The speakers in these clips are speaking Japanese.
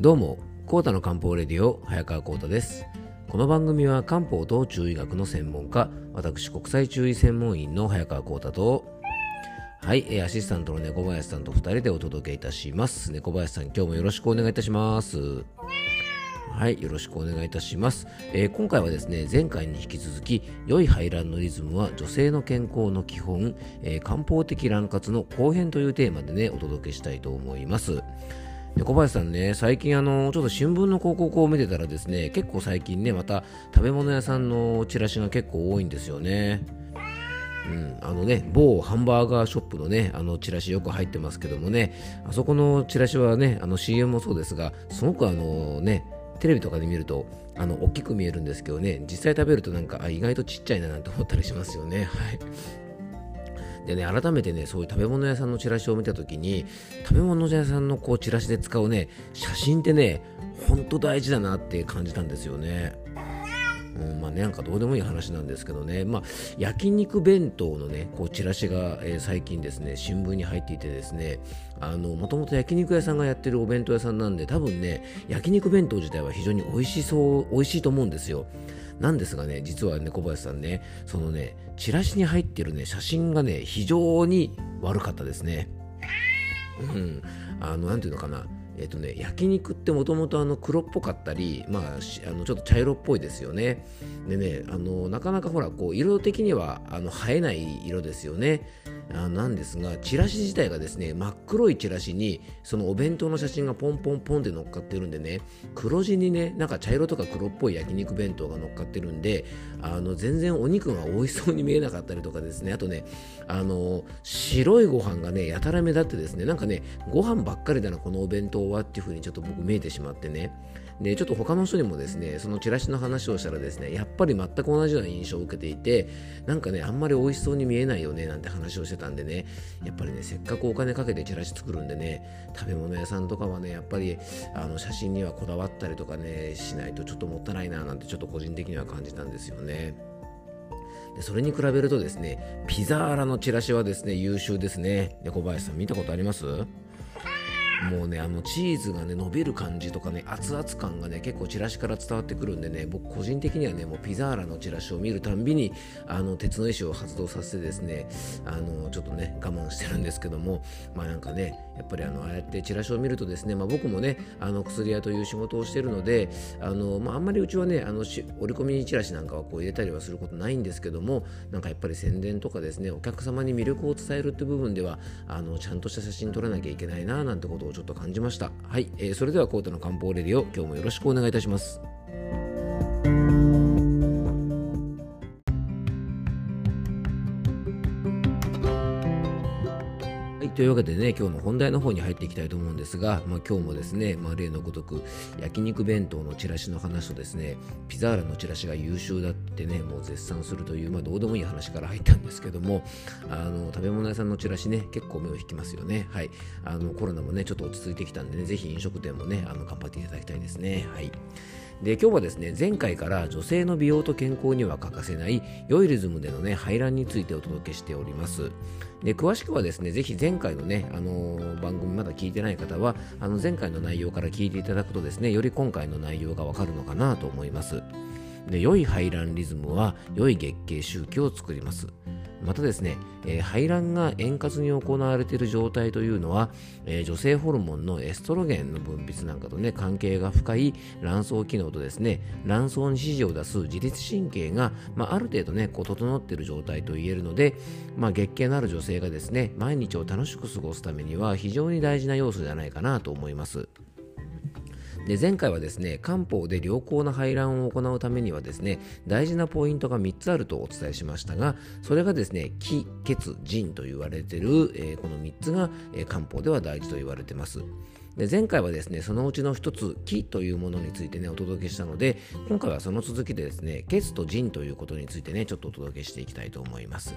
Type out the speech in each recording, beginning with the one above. どうも、コータの漢方レディオ、早川コータです。この番組は漢方と中医学の専門家、私国際中医専門員の早川コータと、アシスタントの猫林さんと2人でお届けいたします。猫林さん、今日もよろしくお願いいたします。よろしくお願いいたします。今回はですね、前回に引き続き、良い排卵のリズムは女性の健康の基本、漢方的卵活の後編というテーマでね、お届けしたいと思います。小林さんね、最近ちょっと新聞の広告を見てたらですね、結構最近ね、また食べ物屋さんのチラシが結構多いんですよね。某ハンバーガーショップのね、チラシよく入ってますけどもね、あそこのチラシはね、CM もそうですが、すごくテレビとかで見ると大きく見えるんですけどね、実際食べるとなんか意外とちっちゃいななんて思ったりしますよね。でね、改めてね、そういう食べ物屋さんのチラシを見たときに、食べ物屋さんのこうチラシで使うね、写真ってね、ほんと大事だなって感じたんですよね。なんかどうでもいい話なんですけどね、焼肉弁当のね、こうチラシが、最近ですね、新聞に入っていてですね、もともと焼肉屋さんがやってるお弁当屋さんなんで、多分ね、焼肉弁当自体は非常に美味しいと思うんですよ。なんですがね、実は小林さんね、そのね、チラシに入ってるね、写真がね、非常に悪かったですね。なんていうのかな、焼肉ってもともと黒っぽかったり、ちょっと茶色っぽいですよね。でね、なかなかほらこう色的には映えない色ですよね。なんですが、チラシ自体がですね、真っ黒いチラシにそのお弁当の写真がポンポンポンって乗っかってるんでね、黒地にね、なんか茶色とか黒っぽい焼肉弁当が乗っかってるんで、全然お肉が美味しそうに見えなかったりとかですね、あとね、白いご飯がね、やたら目立ってですね、なんかね、ご飯ばっかりだなこのお弁当はっていう風にちょっと僕見えてしまってね。で、ちょっと他の人にもですね、そのチラシの話をしたらですね、やっぱり全く同じような印象を受けていて、なんかね、あんまり美味しそうに見えないよねなんて話をしてたんでね、やっぱりね、せっかくお金かけてチラシ作るんでね、食べ物屋さんとかはね、やっぱり写真にはこだわったりとかね、しないとちょっともったいないななんてちょっと個人的には感じたんですよね。で、それに比べるとですね、ピザーラのチラシはですね、優秀ですね。小林さん、見たことあります？もうね、チーズがね、伸びる感じとかね、熱々感がね、結構チラシから伝わってくるんでね、僕個人的にはね、もうピザーラのチラシを見るたんびに鉄の意志を発動させてですね、ちょっとね、我慢してるんですけども、なんかね、やっぱりああやってチラシを見るとですね、僕もね、薬屋という仕事をしているので、あんまりうちはね、折り込みチラシなんかはこう入れたりはすることないんですけども、なんかやっぱり宣伝とかですね、お客様に魅力を伝えるって部分ではちゃんとした写真撮らなきゃいけないななんてことをちょっと感じました。それではコータの漢方レディオ、今日もよろしくお願いいたします。というわけでね、今日の本題の方に入っていきたいと思うんですが、今日もですね、例のごとく焼肉弁当のチラシの話とですね、ピザーラのチラシが優秀だってね、もう絶賛するという、どうでもいい話から入ったんですけども、食べ物屋さんのチラシね、結構目を引きますよね。コロナもね、ちょっと落ち着いてきたんでね、ぜひ飲食店もね、頑張っていただきたいですね。で、今日はですね、前回から女性の美容と健康には欠かせない良いリズムでのね、排卵についてお届けしております。で、詳しくはですね、ぜひ前回のね、番組まだ聞いてない方は前回の内容から聞いていただくとですね、より今回の内容がわかるのかなと思います。で、良い排卵リズムは良い月経周期を作ります。またですね、排卵が円滑に行われている状態というのは、女性ホルモンのエストロゲンの分泌なんかとね、関係が深い卵巣機能とですね、卵巣に指示を出す自律神経が、ある程度ね、こう整っている状態と言えるので、月経のある女性がですね、毎日を楽しく過ごすためには非常に大事な要素じゃないかなと思います。で、前回はですね、漢方で良好な排卵を行うためにはですね、大事なポイントが3つあるとお伝えしましたが、それがですね、気・血・腎と言われている、この3つが、漢方では大事と言われています。で、前回はですね、そのうちの1つ、気というものについてね、お届けしたので、今回はその続きでですね、血と腎ということについてね、ちょっとお届けしていきたいと思います。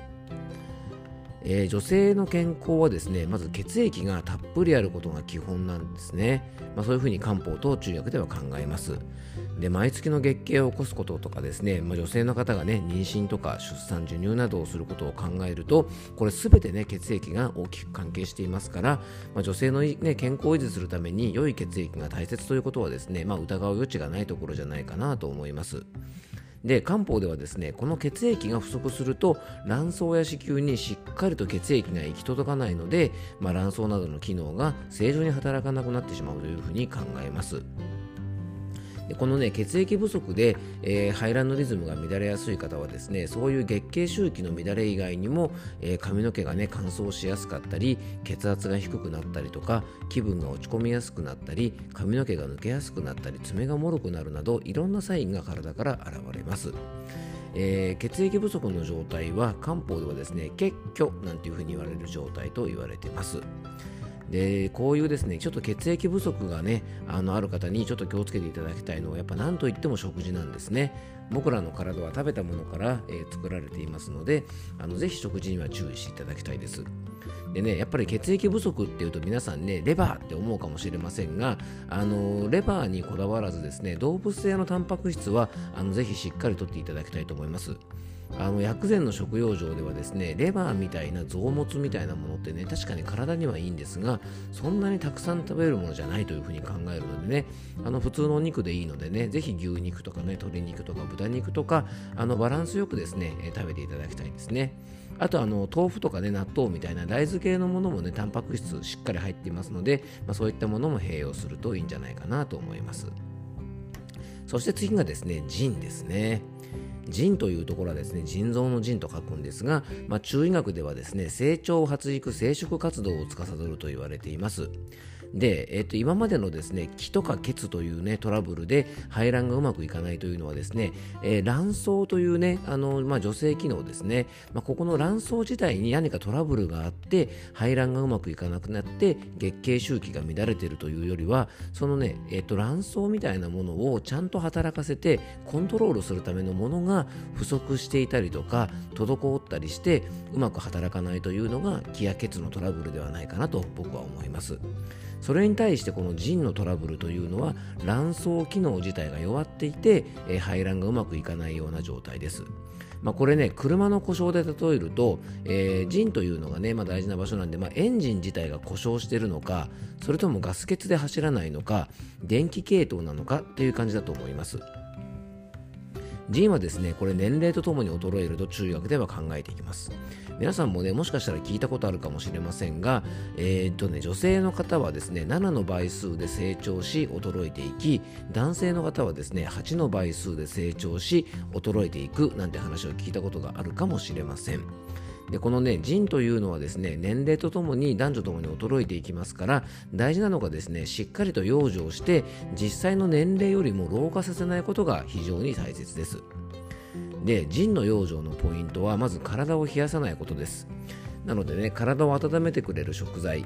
女性の健康はですね、まず血液がたっぷりあることが基本なんですね。そういうふうに漢方と中薬では考えます。で、毎月の月経を起こすこととかですね、女性の方がね、妊娠とか出産、授乳などをすることを考えると、これすべてね、血液が大きく関係していますから、女性の、健康を維持するために良い血液が大切ということはですね、疑う余地がないところじゃないかなと思います。で、漢方ではですね、この血液が不足すると卵巣や子宮にしっかりと血液が行き届かないので、卵巣などの機能が正常に働かなくなってしまうというふうに考えます。で、このね、血液不足で、排卵のリズムが乱れやすい方はですね、そういう月経周期の乱れ以外にも、髪の毛がね、乾燥しやすかったり、血圧が低くなったりとか、気分が落ち込みやすくなったり、髪の毛が抜けやすくなったり、爪がもろくなるなど、いろんなサインが体から現れます。血液不足の状態は漢方ではですね、血虚なんていうふうに言われる状態と言われています。で、こういうですね、ちょっと血液不足がね、ある方にちょっと気をつけていただきたいのは、やっぱ何といっても食事なんですね。僕らの体は食べたものから、作られていますので、ぜひ食事には注意していただきたいです。でね、やっぱり血液不足っていうと皆さんね、レバーって思うかもしれませんが、レバーにこだわらずですね、動物性のタンパク質はぜひしっかりとっていただきたいと思います。薬膳の食用場ではですね、レバーみたいな臓物みたいなものってね、確かに体にはいいんですが、そんなにたくさん食べるものじゃないというふうに考えるのでね、普通のお肉でいいのでね、ぜひ牛肉とかね、鶏肉とか豚肉とか、バランスよくですね、食べていただきたいですね。あと豆腐とかね、納豆みたいな大豆系のものもね、タンパク質しっかり入っていますので、そういったものも併用するといいんじゃないかなと思います。そして次がですね、腎ですね。腎というところはですね、腎臓の腎と書くんですが、中医学ではですね、成長発育生殖活動を司ると言われています。で、今までのですね、気とか血というね、トラブルで排卵がうまくいかないというのはですね、卵巣というね、女性機能ですね、ここの卵巣自体に何かトラブルがあって、排卵がうまくいかなくなって月経周期が乱れているというよりは、そのね、卵巣みたいなものをちゃんと働かせてコントロールするためのものが不足していたりとか、滞ったりしてうまく働かないというのが気や血のトラブルではないかなと僕は思います。それに対してこの腎のトラブルというのは、卵巣機能自体が弱っていて、排卵がうまくいかないような状態です。これね、車の故障で例えると、腎というのがね、大事な場所なんで、エンジン自体が故障しているのか、それともガス欠で走らないのか、電気系統なのかっていう感じだと思います。腎はですね、これ年齢とともに衰えると中医学では考えていきます。皆さんもね、もしかしたら聞いたことあるかもしれませんが、女性の方はですね、7の倍数で成長し衰えていき、男性の方はですね、8の倍数で成長し衰えていくなんて話を聞いたことがあるかもしれません。で、このね、腎というのはですね、年齢とともに男女ともに衰えていきますから、大事なのがですね、しっかりと養生して実際の年齢よりも老化させないことが非常に大切です。で、腎の養生のポイントは、まず体を冷やさないことです。なのでね、体を温めてくれる食材、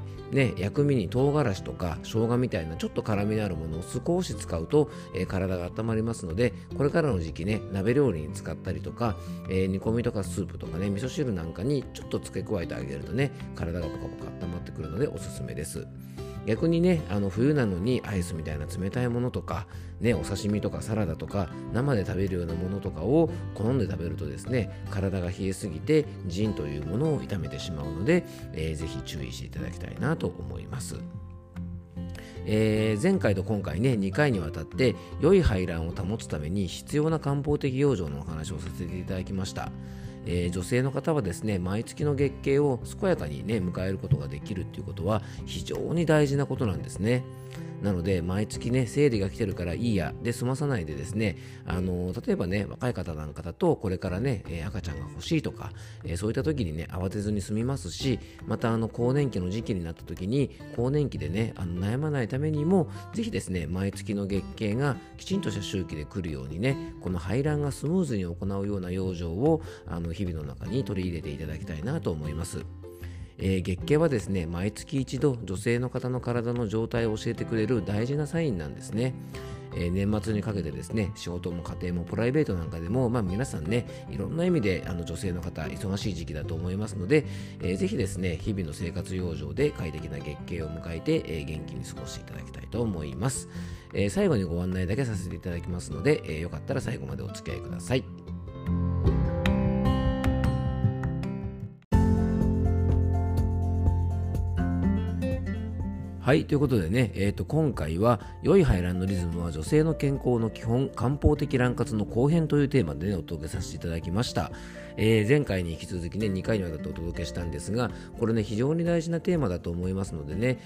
薬味に唐辛子とか生姜みたいなちょっと辛みのあるものを少し使うと、体が温まりますので、これからの時期ね、鍋料理に使ったりとか、煮込みとかスープとかね、味噌汁なんかにちょっと付け加えてあげるとね、体がポカポカ温まってくるのでおすすめです。逆にね、冬なのにアイスみたいな冷たいものとか、お刺身とかサラダとか生で食べるようなものとかを好んで食べるとですね、体が冷えすぎて腎というものを痛めてしまうので、ぜひ注意していただきたいなと思います。前回と今回ね、2回にわたって良い排卵を保つために必要な漢方的養生のお話をさせていただきました。女性の方はですね、毎月の月経を健やかにね、迎えることができるっていうことは非常に大事なことなんですね。なので、毎月ね、生理が来てるからいいやで済まさないでですね、例えばね、若い方なんかだとこれからね、赤ちゃんが欲しいとか、そういった時にね、慌てずに済みますし、また更年期の時期になった時に、更年期でね、悩まないためにもぜひですね、毎月の月経がきちんとした周期で来るようにね、この排卵がスムーズに行うような養生を日々の中に取り入れていただきたいなと思います。月経はですね、毎月一度女性の方の体の状態を教えてくれる大事なサインなんですね。年末にかけてですね、仕事も家庭もプライベートなんかでも、皆さんね、いろんな意味で女性の方忙しい時期だと思いますので、ぜひですね、日々の生活養生で快適な月経を迎えて、元気に過ごしていただきたいと思います。最後にご案内だけさせていただきますので、よかったら最後までお付き合いください。はい、ということでね、今回は良い排卵のリズムは女性の健康の基本、漢方的卵活の後編というテーマで、ね、お届けさせていただきました。前回に引き続きね、2回にわたってお届けしたんですが、これね、非常に大事なテーマだと思いますのでね、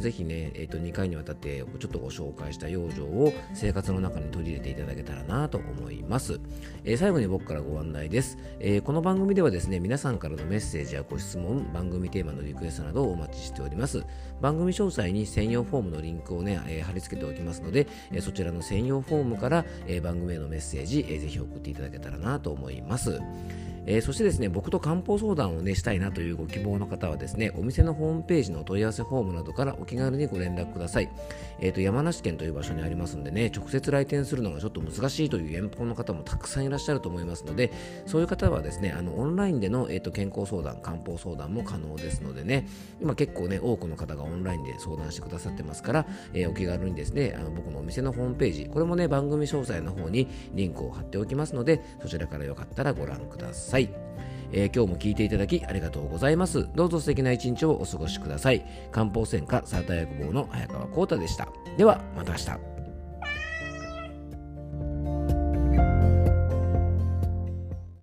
ぜひね、2回にわたってちょっとご紹介した養生を生活の中に取り入れていただけたらなと思います。最後に僕からご案内です。この番組ではですね、皆さんからのメッセージやご質問、番組テーマのリクエストなどをお待ちしております。番組詳細に専用フォームのリンクをね、貼り付けておきますので、そちらの専用フォームから、番組へのメッセージ、ぜひ送っていただけたらなと思います。そしてですね、僕と漢方相談をね、したいなというご希望の方はですね、お店のホームページの問い合わせフォームなどからお気軽にご連絡ください。山梨県という場所にありますんでね、直接来店するのがちょっと難しいという遠方の方もたくさんいらっしゃると思いますので、そういう方はですね、オンラインでの、健康相談、漢方相談も可能ですのでね、今結構ね、多くの方がオンラインで相談してくださってますから、お気軽にですね、僕のお店のホームページ、これもね、番組詳細の方にリンクを貼っておきますので、そちらからよかったらご覧ください。はい、今日も聞いていただきありがとうございます。どうぞ素敵な一日をお過ごしください。漢方専科サーター薬房の早川浩太でした。ではまた明日。